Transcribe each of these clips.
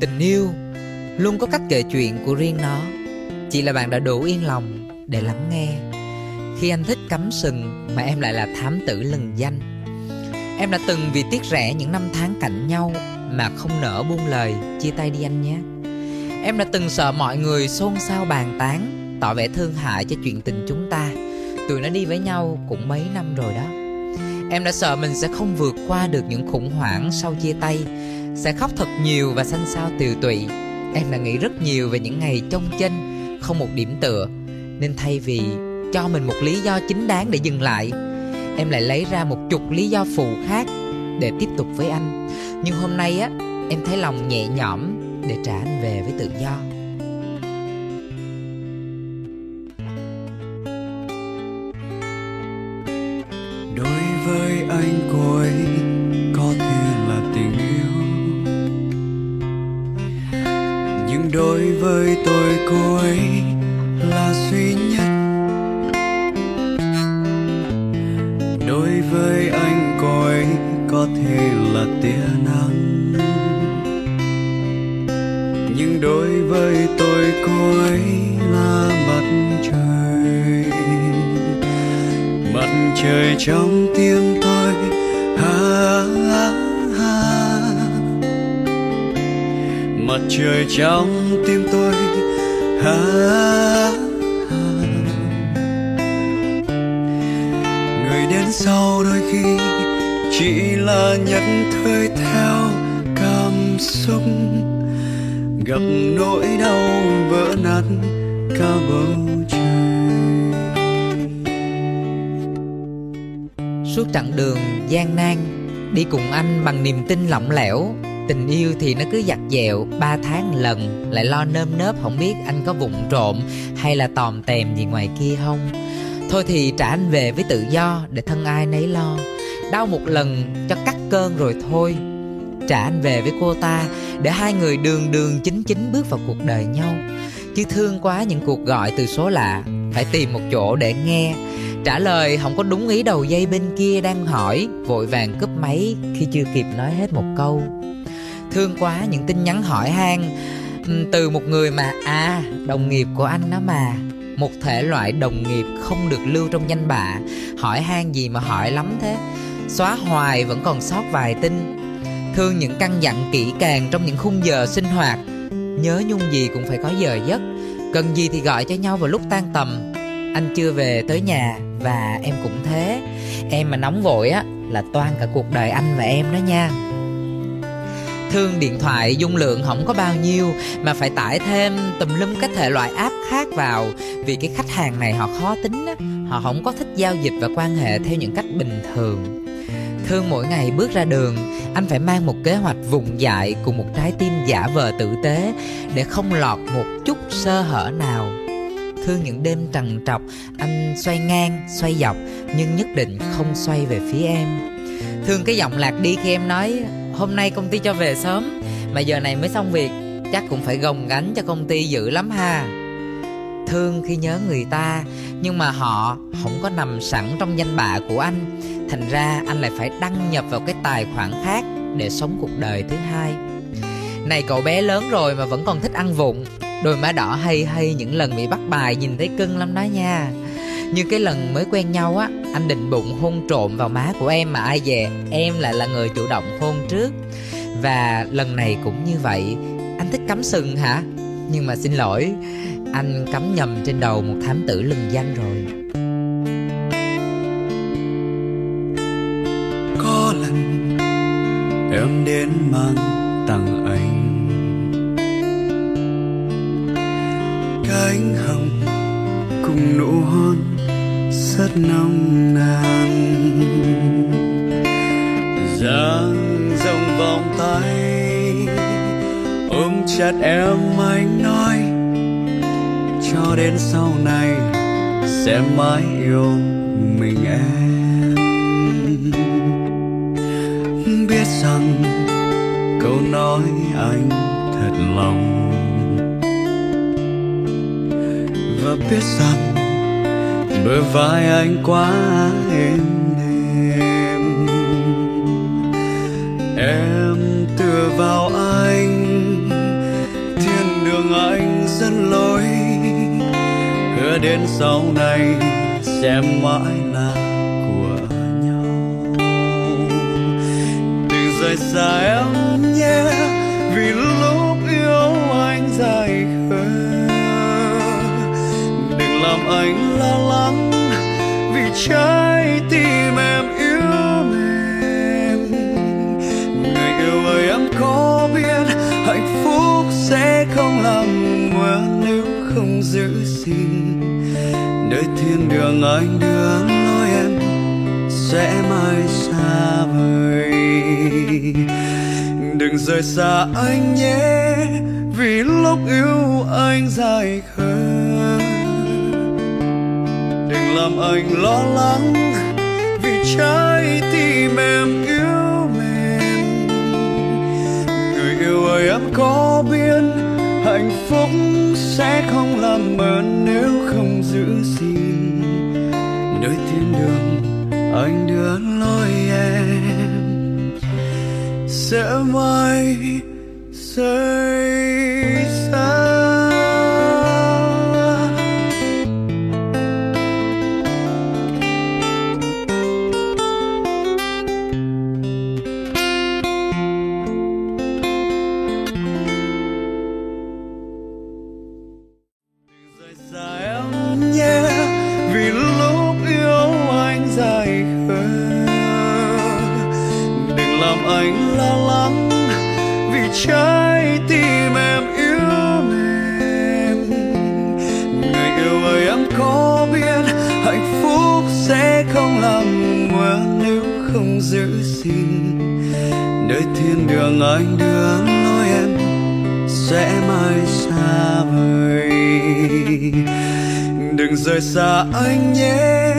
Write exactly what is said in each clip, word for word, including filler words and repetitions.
Tình yêu luôn có cách kể chuyện của riêng nó, chỉ là bạn đã đủ yên lòng để lắng nghe. Khi anh thích cắm sừng mà em lại là thám tử lừng danh. Em đã từng vì tiếc rẻ những năm tháng cạnh nhau mà không nỡ buông lời chia tay đi anh nhé. Em đã từng sợ mọi người xôn xao bàn tán, tỏ vẻ thương hại cho chuyện tình chúng ta. Tụi nó đi với nhau cũng mấy năm rồi đó. Em đã sợ mình sẽ không vượt qua được những khủng hoảng sau chia tay, sẽ khóc thật nhiều và xanh xao tiều tụy. Em đã nghĩ rất nhiều về những ngày chông chênh, không một điểm tựa. Nên thay vì cho mình một lý do chính đáng để dừng lại, em lại lấy ra một chục lý do phụ khác để tiếp tục với anh. Nhưng hôm nay á, em thấy lòng nhẹ nhõm để trả anh về với tự do. Đối với anh, cô ấy có thể là tình yêu, nhưng đối với tôi, cô ấy là duy nhất. Đối với anh, cô ấy có thể là tia nắng, nhưng đối với tôi, cô ấy là mặt trời. Mặt trời trong tim tôi, ha ha ha. Mặt trời trong tim tôi, ha ha. Người đến sau đôi khi chỉ là nhẫn thơi theo cảm xúc, gặp nỗi đau vỡ nát cả bầu trời. Suốt chặng đường gian nan đi cùng anh bằng niềm tin lỏng lẻo, tình yêu thì nó cứ giặt dẹo ba tháng lần, lại lo nơm nớp không biết anh có vụng trộm hay là tòm tèm gì ngoài kia không. Thôi thì trả anh về với tự do để thân ai nấy lo, đau một lần cho cắt cơn rồi thôi. Trả anh về với cô ta để hai người đường đường chính chính bước vào cuộc đời nhau. Chứ thương quá những cuộc gọi từ số lạ, phải tìm một chỗ để nghe. Trả lời không có đúng ý đầu dây bên kia đang hỏi, vội vàng cúp máy khi chưa kịp nói hết một câu. Thương quá những tin nhắn hỏi han từ một người mà à, đồng nghiệp của anh đó mà. Một thể loại đồng nghiệp không được lưu trong danh bạ, hỏi han gì mà hỏi lắm thế, xóa hoài vẫn còn sót vài tin. Thương những căn dặn kỹ càng trong những khung giờ sinh hoạt, nhớ nhung gì cũng phải có giờ giấc, cần gì thì gọi cho nhau vào lúc tan tầm. Anh chưa về tới nhà và em cũng thế. Em mà nóng vội á là toan cả cuộc đời anh và em đó nha. Thương điện thoại dung lượng không có bao nhiêu mà phải tải thêm tùm lum các thể loại app khác vào, vì cái khách hàng này họ khó tính á, họ không có thích giao dịch và quan hệ theo những cách bình thường. Thương mỗi ngày bước ra đường, anh phải mang một kế hoạch vùng dại cùng một trái tim giả vờ tử tế để không lọt một chút sơ hở nào. Thương những đêm trằn trọc, anh xoay ngang, xoay dọc nhưng nhất định không xoay về phía em. Thương cái giọng lạc đi khi em nói hôm nay công ty cho về sớm mà giờ này mới xong việc, chắc cũng phải gồng gánh cho công ty dữ lắm ha. Thương khi nhớ người ta nhưng mà họ không có nằm sẵn trong danh bạ của anh, thành ra anh lại phải đăng nhập vào cái tài khoản khác để sống cuộc đời thứ hai. Này cậu bé lớn rồi mà vẫn còn thích ăn vụng, đôi má đỏ hay hay những lần bị bắt bài nhìn thấy cưng lắm đó nha. Như cái lần mới quen nhau á, anh định bụng hôn trộm vào má của em mà ai dè em lại là người chủ động hôn trước. Và lần này cũng như vậy. Anh thích cắm sừng hả? Nhưng mà xin lỗi, anh cắm nhầm trên đầu một thám tử lừng danh rồi. Có lần em đến mang tặng anh cánh hồng cùng nụ hôn rất nồng nàn, dang dòng vòng tay ôm chặt em, anh nói cho đến sau này sẽ mãi yêu mình em. Biết rằng câu nói anh thật lòng, và biết rằng bờ vai anh quá êm đềm. Em tựa vào anh đến sau này sẽ mãi là của nhau. Đừng rời xa em nhé, vì lúc yêu anh dài khờ. Đừng làm anh lo lắng, vì trái tim em yêu mềm. Người yêu ơi em có biết hạnh phúc sẽ không làm ngoan nếu không giữ gìn. Nơi thiên đường anh đưa lối em sẽ mãi xa vời. Đừng rời xa anh nhé, vì lúc yêu anh dài khờ. Đừng làm anh lo lắng, vì trái tim em yêu mềm. Người yêu ơi em có biết hạnh phúc sẽ không làm ơn nếu không giữ gìn. Nơi thiên đường anh đưa lối em sẽ mãi rời xa. Trái tim em yêu mềm. Người yêu ơi em có biết hạnh phúc sẽ không làm ngoan nếu không giữ gìn. Nơi thiên đường anh đưa lối em sẽ mãi xa vời. Đừng rời xa anh nhé,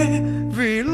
vì